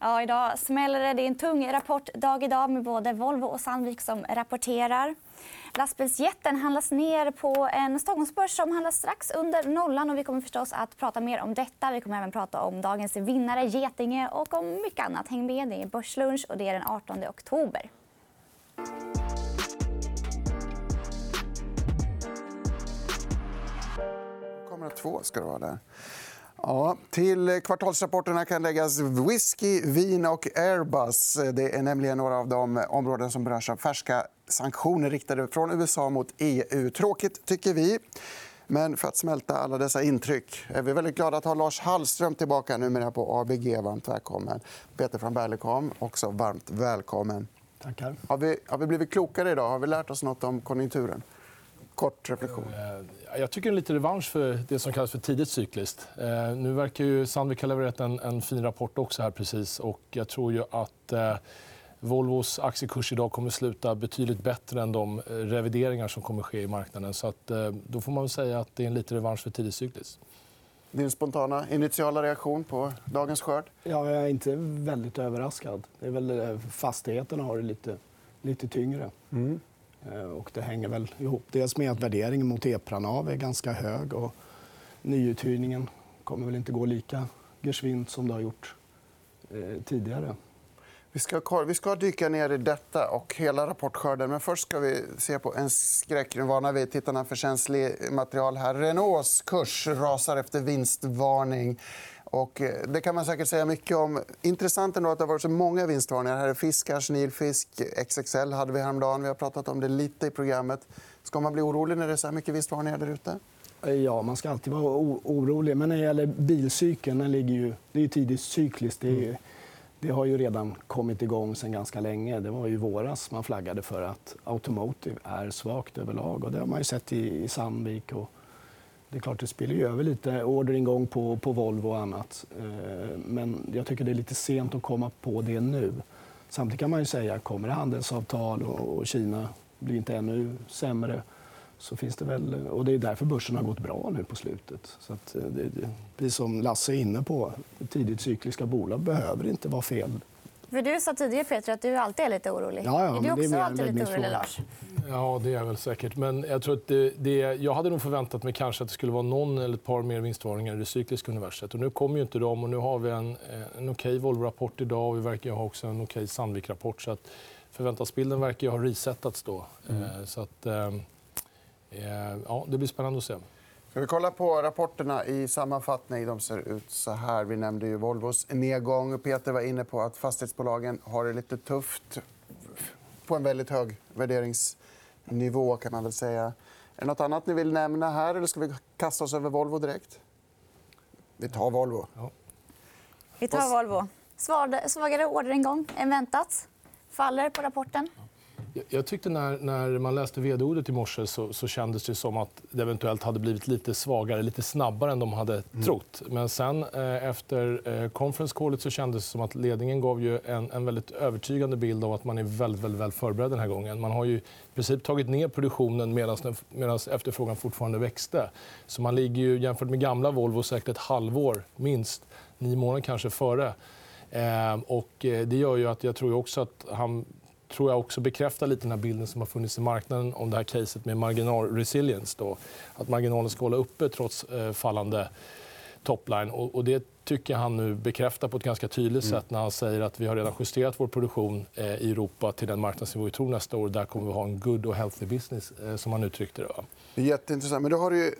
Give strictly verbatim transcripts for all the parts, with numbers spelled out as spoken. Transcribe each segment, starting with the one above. Ja, idag smäller det. Det är en tung rapportdag idag med både Volvo och Sandvik som rapporterar. Lastbilsjätten handlas ner på en Stockholmsbörs som handlas strax under nollan. Och vi kommer förstås att prata mer om detta. Vi kommer även prata om dagens vinnare, Getinge, och om mycket annat. Häng med, det är Börslunch och det är den artonde oktober. Kamera två ska det vara där. Ja, till kvartalsrapporterna kan läggas whisky, vin och Airbus. Det är nämligen några av de områden som berörs av färska sanktioner riktade från U S A mot E U. Tråkigt, tycker vi. Men för att smälta alla dessa intryck är vi väldigt glada att ha Lars Hallström tillbaka numera på A B G. Varmt välkommen. Peter van Berlekom, också varmt välkommen. Tackar. Har vi, har vi blivit klokare idag? Har vi lärt oss något om konjunkturen? Kort reflektion. Jag tycker det är lite revansch för det som kallas för tidigt cykliskt. Nu verkar ju Sandvik ha levererat en, en fin rapport också här precis. Och jag tror ju att eh, Volvos aktiekurs idag kommer sluta betydligt bättre än de revideringar som kommer ske i marknaden. Så att, eh, då får man väl säga att det är en lite revansch för tidigt cykliskt. Din spontana initiala reaktion på dagens skörd? Ja, jag är inte väldigt överraskad. Det är väl, fastigheterna har det lite, lite tyngre. Mm. Och det hänger väl ihop. Dels med att värderingen mot E P R A N A V är ganska hög. Och nyuthyrningen kommer väl inte gå lika geschwint som det har gjort eh, tidigare. Vi ska, vi ska dyka ner i detta och hela rapportskörden. Men först ska vi se på en skräckvarna. Vi tittarna för känslig material här. Renaults kurs rasar efter vinstvarning. Och det kan man säkert säga mycket om. Intressant ändå att det har varit så många vinstvarningar. Här är Fiskars, Nilfisk, X X L hade vi häromdagen. Vi har pratat om det lite i programmet. Ska man bli orolig när det är så här mycket vinstvarningar där ute? Ja, man ska alltid vara orolig. Men när det gäller bilcykeln, den ligger ju, det är ju tidigt cykliskt. Det, är ju, det har ju redan kommit igång sedan ganska länge. Det var ju våras man flaggade för att automotive är svagt överlag. Och det har man ju sett i, i Sandvik och... Det är klart, det spiller ju över lite orderingång på, på Volvo och annat. Men jag tycker det är lite sent att komma på det nu. Samtidigt kan man ju säga, kommer det handelsavtal och Kina blir inte ännu sämre, så finns det väl... Och det är därför börsen har gått bra nu på slutet. Så att det, det som Lasse är inne på, tidigt cykliska bolag behöver inte vara fel. För du sa tidigare, Peter, att du alltid är lite orolig. Ja, ja, är du också är alltid lite orolig, Lars? Ja, det är väl säkert. Men jag, tror att det, det, jag hade nog förväntat mig kanske att det skulle vara någon eller ett par mer vinstvarningar i det cykliska universet. Och nu kommer ju inte de. Och nu har vi en, en okej Volvo-rapport idag och vi verkar ha också en okej Sandvik-rapport. Så att förväntansbilden verkar ju ha resettats då. Mm. Så att, ja, det blir spännande att se. Ska vi kolla på rapporterna i sammanfattning? De ser ut så här. Vi nämnde ju Volvos nedgång. Peter var inne på att fastighetsbolagen har det lite tufft på en väldigt hög värderingsnivå, kan man väl säga. Är det något annat ni vill nämna här, eller ska vi kasta oss över Volvo direkt? Vi tar Volvo. Ja. Vi tar Volvo. Svagare orderingång än väntat. Faller på rapporten. Jag tyckte när, när man läste vd-ordet i morse så, så kändes det som att det eventuellt hade blivit lite svagare, lite snabbare än de hade trott. Mm. Men sen eh, efter eh, conference callet så kändes det som att ledningen gav ju en, en väldigt övertygande bild av att man är väldigt, väldigt väl förberedd den här gången. Man har ju i princip tagit ner produktionen medan efterfrågan fortfarande växte. Så man ligger ju jämfört med gamla Volvo säkert ett halvår, minst nio månader kanske före. Eh, och eh, det gör ju att jag tror också att han... tror jag också bekräftar lite den här bilden som har funnits i marknaden om det här caset med marginal resilience då, att marginalen ska hålla uppe trots fallande topline, och det tycker han nu bekräftar på ett ganska tydligt mm. sätt när han säger att vi har redan justerat vår produktion i Europa till den marknadsnivå vi tror nästa år. Där kommer vi ha en good och healthy business, som han uttryckte det. Det är jätteintressant. Men då har du,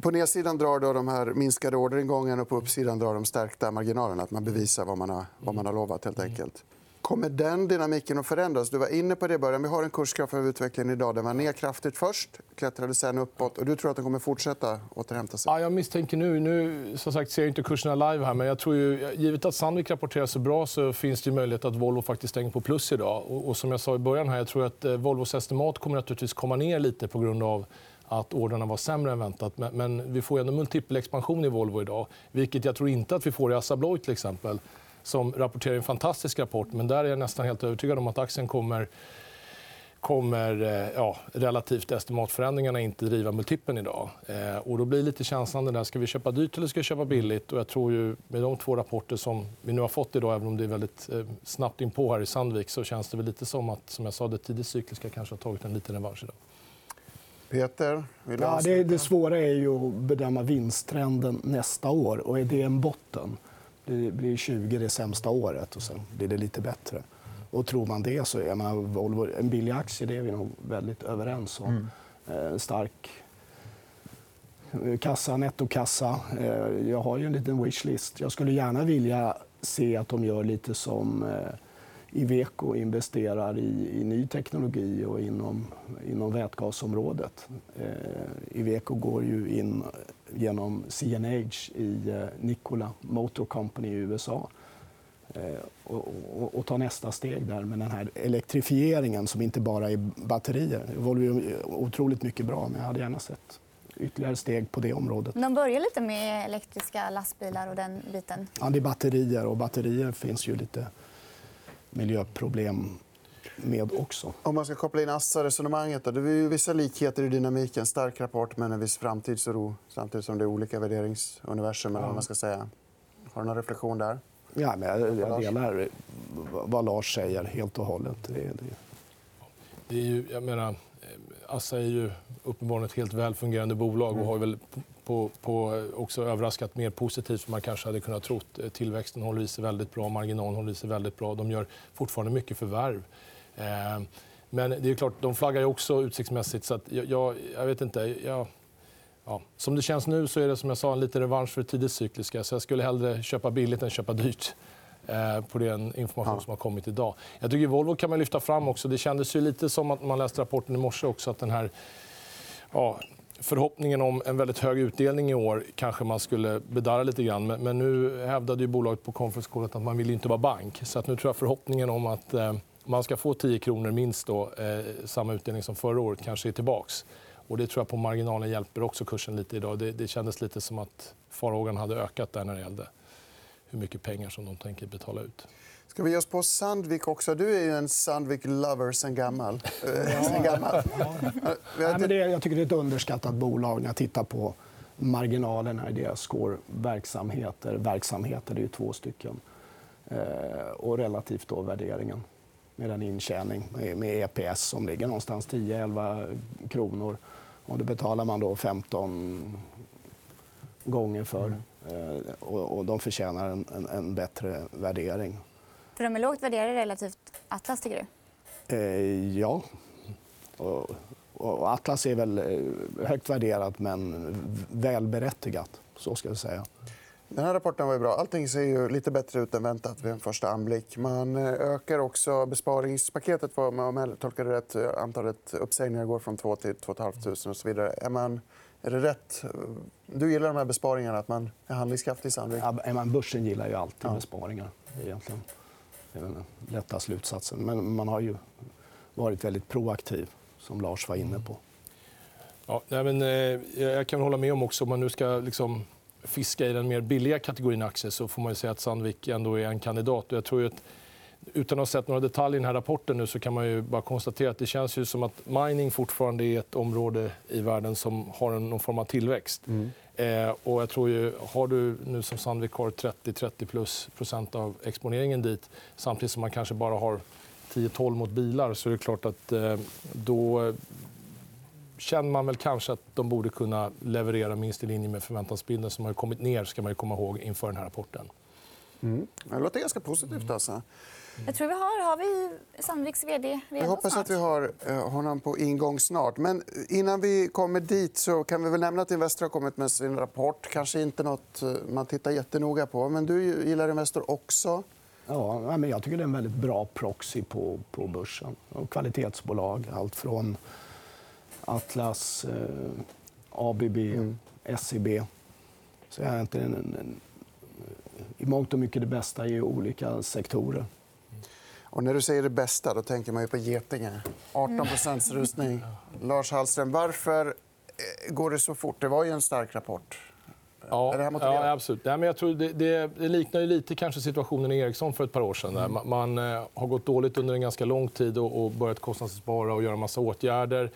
på nedsidan drar då de här minskade orderingången och på uppsidan drar de stärkta marginalerna, att man bevisar vad man har, vad man har lovat helt enkelt. Kommer den dynamiken att förändras? Du var inne på det i början. Vi har en kurskraft för utvecklingen idag. Den var ner kraftigt först, klättrade sen uppåt. Och du tror att den kommer fortsätta återhämta sig? Ja, jag misstänker nu. Nu som sagt, ser jag inte kurserna live här. Men jag tror ju, givet att Sandvik rapporterar så bra så finns det ju möjlighet att Volvo faktiskt stänger på plus idag. Och, och som jag sa i början här, jag tror att Volvos estimat kommer naturligtvis komma ner lite på grund av att orderna var sämre än väntat. Men, men vi får ändå multipelexpansion i Volvo idag. Vilket jag tror inte att vi får i Assa Abloy till exempel, som rapporterar en fantastisk rapport. Men där är jag nästan helt övertygad om att aktien kommer, kommer ja, relativt estimatförändringarna inte driva multiplen idag. Eh, och då blir lite känslan den där, ska vi köpa dyrt eller ska vi köpa billigt? Och jag tror ju med de två rapporter som vi nu har fått idag, även om det är väldigt eh, snabbt in på här i Sandvik, så känns det väl lite som att, som jag sa, det tidigt cykliska kanske har tagit en liten revansch idag. Peter, vill ja, det, det svåra är ju att bedöma vinsttrenden nästa år. Och är det en botten? Det blir tjugo det sämsta året och sen blir det lite bättre. Och tror man det så är man Volvo en billig aktie, det är vi nog väldigt överens om. Mm. Eh, stark kassa, nettokassa. Eh, jag har ju en liten wishlist. Jag skulle gärna vilja se att de gör lite som eh, Iveco, investerar i, i ny teknologi och inom, inom vätgasområdet. Eh, Iveco går ju in genom C N H i eh, Nikola Motor Company i U S A. Och, och, och ta nästa steg där med den här elektrifieringen som inte bara är batterier. Det var ju otroligt mycket bra, men jag hade gärna sett ytterligare steg på det området. De börjar lite med elektriska lastbilar och den biten. Ja, det är batterier, och batterier finns ju lite miljöproblem med också. Om man ska koppla in Assa-resonemanget, då, det är ju vissa likheter i dynamiken. Stark rapport men en viss framtidsoro, samtidigt som det är olika värderingsuniversum. Ja. Eller vad man ska säga. Har du någon reflektion där? Ja, men jag delar vad Lars säger helt och hållet. Det är det. Det är ju, jag menar, Assa är ju uppenbarligen ett helt välfungerande bolag och har väl på, på också överraskat mer positivt som man kanske hade kunnat tro. Tillväxten håller i sig väldigt bra, marginalen håller i sig väldigt bra. De gör fortfarande mycket förvärv. Men det är klart, de flaggar ju också utsiktsmässigt, så att jag, jag vet inte. Jag... Ja. Som det känns nu så är det, som jag sa, en liten revansch för tidigt cykliska. Så jag skulle hellre köpa billigt än köpa dyrt eh, på den information ja. som har kommit idag. Jag tycker Volvo kan man lyfta fram också. Det kändes ju lite som att man läste rapporten i morse också, att den här ja, förhoppningen om en väldigt hög utdelning i år kanske man skulle bedara lite grann. Men, men nu hävdade ju bolaget på conference callet att man vill inte vara bank. Så att nu tror jag förhoppningen om att eh, man ska få tio kronor minst då, eh, samma utdelning som förra året kanske är tillbaks. Och det tror jag på marginalen hjälper också kursen lite idag. Det, det kändes lite som att farhågan hade ökat där när det gällde hur mycket pengar som de tänker betala ut. Ska vi ge oss på Sandvik också? Du är ju en Sandvik-lover sen gammal. Ja. sen gammal. Ja. Nej, men det, jag tycker det är ett underskattat bolag när jag tittar på marginalerna i deras score-verksamheter. Verksamheter, det är ju två stycken. Eh, och relativt då värderingen med den intjäning med E P S som ligger någonstans tio elva kronor. Och det betalar man då femton gånger för. Mm. Och de förtjänar en, en bättre värdering. För de är lågt värderade relativt Atlas, tycker du? Eh, ja. Och, och Atlas är väl högt värderat men välberättigat, så ska jag säga. Den här rapporten var ju bra. Allting ser ju lite bättre ut än väntat vid en första anblick. Man ökar också besparingspaketet, om jag tolkar det rätt. Antalet uppsägningar går från två till två och ett halvt tusen och så vidare. Är, man, är det rätt? Du gillar de här besparingarna, att man är handlingskraftig Sandvik? Ja, börsen gillar ju alltid ja. besparingar. Egentligen. Det är den lätta slutsatsen. Men man har ju varit väldigt proaktiv, som Lars var inne på. Ja, men, jag kan hålla med om också, om man nu ska liksom fiska i den mer billiga kategorin aktier, så får man ju säga att Sandvik ändå är en kandidat. Jag tror ju att, utan att ha sett några detaljer i den här rapporten nu, så kan man ju bara konstatera att det känns ju som att mining fortfarande är ett område i världen som har någon form av tillväxt. Mm. Eh, och jag tror ju, har du nu som Sandvik har trettio till trettio plus procent av exponeringen dit, samtidigt som man kanske bara har tio till tolv mot bilar, så är det klart att eh, då känner man väl kanske att de borde kunna leverera minst i linje med förväntansbilden som har kommit ner, ska man ju komma ihåg, inför den här rapporten. Mm. Det låter ganska positivt. Alltså. Mm. Jag tror vi har, har vi Sandviks vd redan. Jag hoppas snart att vi har honom på ingång snart. Men innan vi kommer dit så kan vi väl nämna att Investor har kommit med sin rapport. Kanske inte något man tittar jättenoga på, men du gillar Investor också. Ja, men jag tycker det är en väldigt bra proxy på, på börsen. Och kvalitetsbolag, allt från Atlas, eh, A B B, mm. S E B. Så är inte en, en, en, i mångt och mycket det bästa i olika sektorer. Och när du säger det bästa, då tänker man ju på Getinge. arton procents rustning. Lars Hallström, varför går det så fort? Det var ju en stark rapport. Ja, är det här motiverat? Ja, absolut. Nej, men jag tror det, det, det liknar ju lite kanske situationen i Eriksson för ett par år sedan. Där. Man, man eh, har gått dåligt under en ganska lång tid och, och börjat kostnadsspara och göra en massa åtgärder.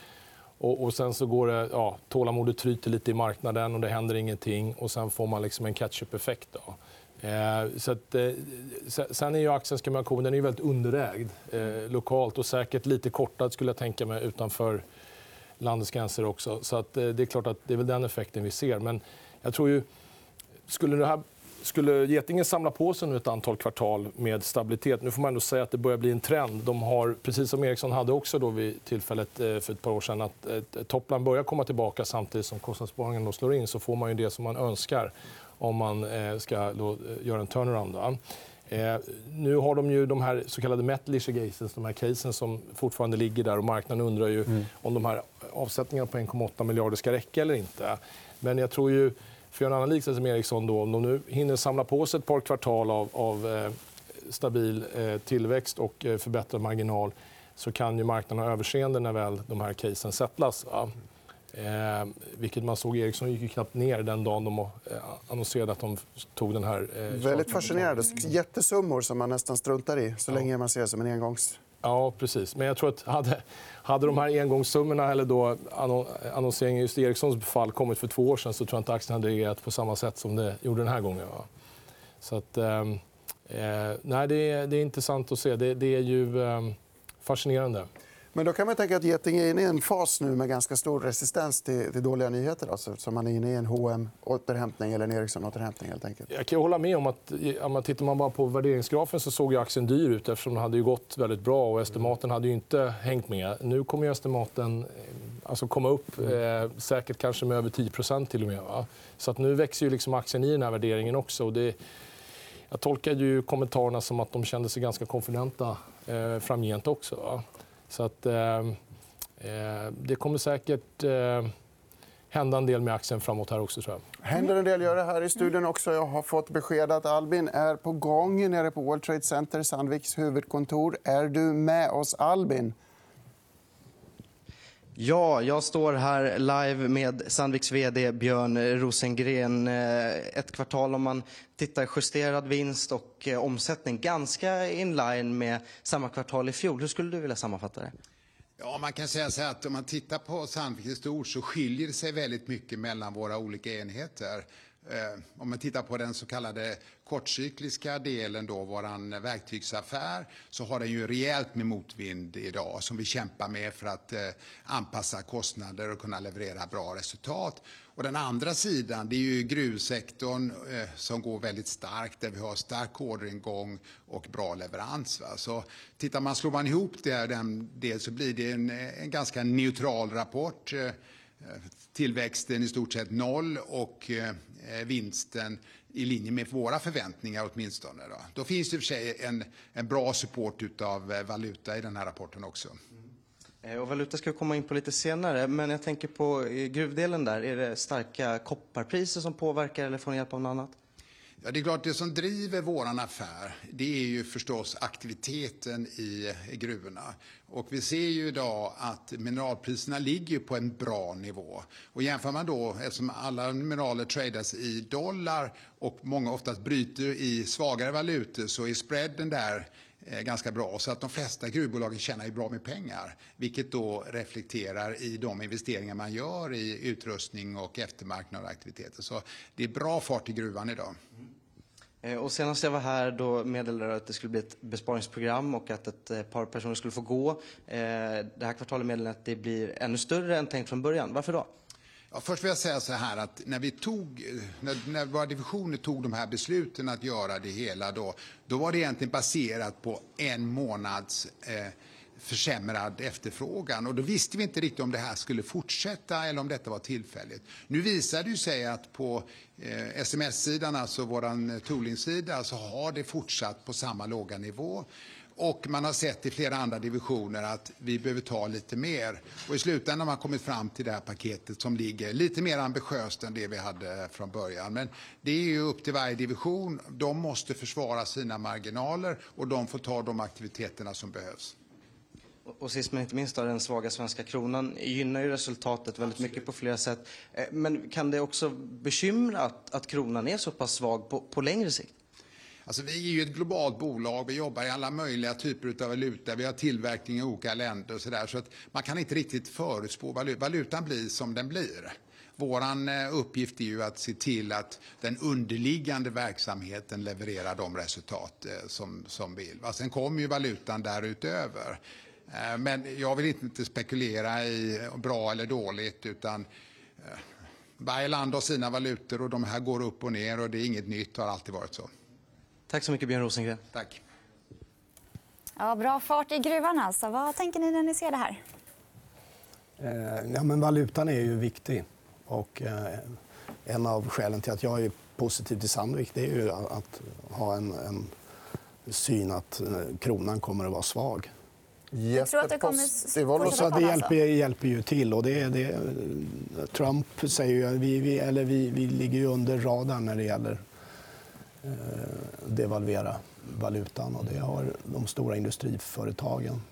Och, och sen så går det, ja, tålamodet tryter lite i marknaden och det händer ingenting. Och sen får man liksom en catch-up-effekt. Då. Eh, så att, eh, sen är ju aktien, ska man komma, den är ju väldigt underägd eh, lokalt och säkert lite kortad, skulle jag tänka mig, utanför landets gränser också. Så att, eh, det är klart att det är väl den effekten vi ser. Men jag tror ju, skulle, det här, skulle Getinge samla på sig nu ett antal kvartal med stabilitet, nu får man ändå säga att det börjar bli en trend. De har, precis som Eriksson hade också då vid tillfället för ett par år sedan, att topplan börjar komma tillbaka samtidigt som kostnadssparingen slår in, så får man ju det som man önskar om man ska då göra en turnaround. Då. Eh, nu har de ju de här så kallade metal-litigations, de här casen som fortfarande ligger där, och marknaden undrar ju mm. om de här avsättningarna på en komma åtta miljarder ska räcka eller inte. Men jag tror ju, för en annan liknelse som Eriksson då, om de nu hinner samla på sig ett par kvartal av, av eh, stabil eh, tillväxt och eh, förbättrad marginal, så kan ju marknaden ha överseende när väl de här casen settlas. Eh, vilket man såg, Eriksson gick ju knappt ner den dagen de eh, annonserade att de tog den här... Eh, Väldigt fascinerande. Jättesummor som man nästan struntar i så ja. länge man ser det som en engångs... Ja, precis. Men jag tror att hade, hade de här engångssummorna eller då annonseringen just Erikssons fall kommit för två år sedan, så tror jag inte aktien hade reagerat på samma sätt som det gjorde den här gången. Va? Så att, eh, nej, det, är, det är intressant att se. Det, det är ju eh, fascinerande. Men då kan man tänka att Getinge är inne i en fas nu med ganska stor resistens till, till dåliga nyheter. Alltså, som man är inne i en H och M-återhämtning eller en Ericsson-återhämtning. Helt enkelt. Jag kan hålla med om att om man tittar man bara på värderingsgrafen så såg ju aktien dyr ut, eftersom den hade ju gått väldigt bra och estimaten hade ju inte hängt med. Nu kommer ju estimaten alltså komma upp eh, säkert kanske med över tio procent till och med. Va? Så att nu växer ju liksom aktien i den här värderingen också. Och det, jag tolkade ju kommentarerna som att de kände sig ganska konfidenta eh, framgent också. Va? Så att, eh, det kommer säkert eh, hända en del med aktien framåt här också, tror jag. Händer en del, gör det här i studion också. Jag har fått besked att Albin är på gång nere på World Trade Center, Sandviks huvudkontor. Är du med oss, Albin? Ja, jag står här live med Sandviks vd Björn Rosengren. Ett kvartal om man tittar justerad vinst och omsättning ganska inline med samma kvartal i fjol. Hur skulle du vilja sammanfatta det? Ja, man kan säga så här att om man tittar på Sandvik i stort så skiljer det sig väldigt mycket mellan våra olika enheter. Om man tittar på den så kallade kortcykliska delen då, våran verktygsaffär, så har den ju rejält med motvind idag som vi kämpar med för att eh, anpassa kostnader och kunna leverera bra resultat. Och den andra sidan, det är ju gruvsektorn eh, som går väldigt starkt, där vi har stark orderingång och bra leverans. Va? Så tittar man, slår man ihop det här, den del, så blir det en, en ganska neutral rapport. Eh, Tillväxten i stort sett noll och eh, vinsten i linje med våra förväntningar åtminstone. Då, då finns det i och för sig en, en bra support utav valuta i den här rapporten också. Mm. Och valuta ska vi komma in på lite senare, men jag tänker på gruvdelen där. Är det starka kopparpriser som påverkar eller får ni hjälp av något annat? Ja, det är klart, det som driver våran affär, det är ju förstås aktiviteten i gruvorna. Och vi ser ju idag att mineralpriserna ligger på en bra nivå. Och jämför man då, eftersom alla mineraler tradas i dollar och många oftast bryter i svagare valutor, så är spreaden där ganska bra, så att de flesta gruvbolagen tjänar ju bra med pengar, vilket då reflekterar i de investeringar man gör i utrustning och eftermarknad och aktiviteter. Så det är bra fart i gruvan idag. Och senast jag var här då meddelade jag att det skulle bli ett besparingsprogram och att ett par personer skulle få gå. Det här kvartalet meddelade att det blir ännu större än tänkt från början. Varför då? Ja, först vill jag säga så här att när vi tog, när, när våra divisioner tog de här besluten att göra det hela då, då var det egentligen baserat på en månads eh, försämrad efterfrågan. Och då visste vi inte riktigt om det här skulle fortsätta eller om detta var tillfälligt. Nu visar det ju sig att på eh, sms-sidan, alltså våran tooling-sida, så har det fortsatt på samma låga nivå. Och man har sett i flera andra divisioner att vi behöver ta lite mer. Och i slutändan har man kommit fram till det här paketet som ligger lite mer ambitiöst än det vi hade från början. Men det är ju upp till varje division. De måste försvara sina marginaler och de får ta de aktiviteterna som behövs. Och sist men inte minst, den svaga svenska kronan gynnar ju resultatet väldigt mycket på flera sätt. Men kan det också bekymra att, att kronan är så pass svag på, på längre sikt? Alltså vi är ju ett globalt bolag, vi jobbar i alla möjliga typer av valuta, vi har tillverkning i olika länder och sådär. Så att man kan inte riktigt förutspå valutan, valutan blir som den blir. Våran uppgift är ju att se till att den underliggande verksamheten levererar de resultat som, som vill. Sen kommer ju valutan därutöver. Men jag vill inte spekulera i bra eller dåligt, utan varje land har sina valutor och de här går upp och ner och det är inget nytt, har alltid varit så. Tack så mycket, Björn Rosengren. Tack. Ja, bra fart i gruvan alltså. Vad tänker ni när ni ser det här? Ja, men valutan är ju viktig. Och eh, en av skälen till att jag är positiv till Sandvik, det är ju att ha en, en syn att eh, kronan kommer att vara svag. Jag tror att det kommer... Så det hjälper, hjälper ju till. Och det, det, Trump säger ju att vi, vi, eller vi, vi ligger under radarn när det gäller eh, devalvera valutan. Och det har de stora industriföretagen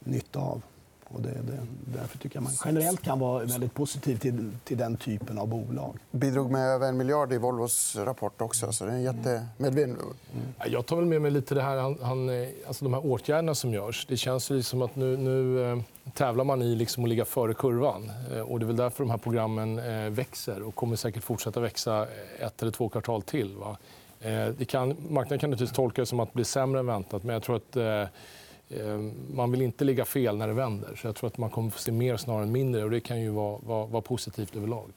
nytta av. Och det, det, därför tycker jag man generellt kan vara väldigt positiv till, till den typen av bolag. Bidrog med över en miljard i Volvos rapport också, så det är en jättemedvind. Mm. Jag tar väl med mig lite det här, han, alltså de här åtgärderna som görs. Det känns ju som att nu, nu tävlar man i liksom att ligga före kurvan. Och det är väl därför de här programmen växer och kommer säkert fortsätta växa ett eller två kvartal till. Va? Det kan, marknaden kan naturligtvis tolka det som att det blir sämre än väntat, men jag tror att man vill inte ligga fel när det vänder. Så jag tror att man kommer få se mer snarare än mindre. Och det kan ju vara, vara, vara positivt överlag.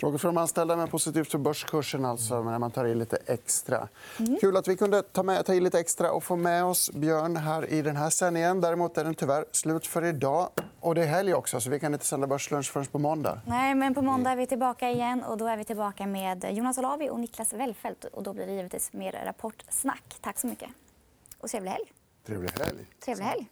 Tråkigt för de anställda, men positivt för börskursen alltså, när man tar in lite extra. Mm. Kul att vi kunde ta, med, ta in lite extra och få med oss Björn här i den här sändningen. Däremot är den tyvärr slut för idag. Och det är helg också, så vi kan inte sända Börslunch förrän på måndag. Nej, men på måndag är vi tillbaka igen. Och då är vi tillbaka med Jonas Olavi och Niklas Wellfelt. Och då blir det givetvis mer rapportsnack. Tack så mycket. Och trevlig helg. Trevlig helg. Trevlig helg.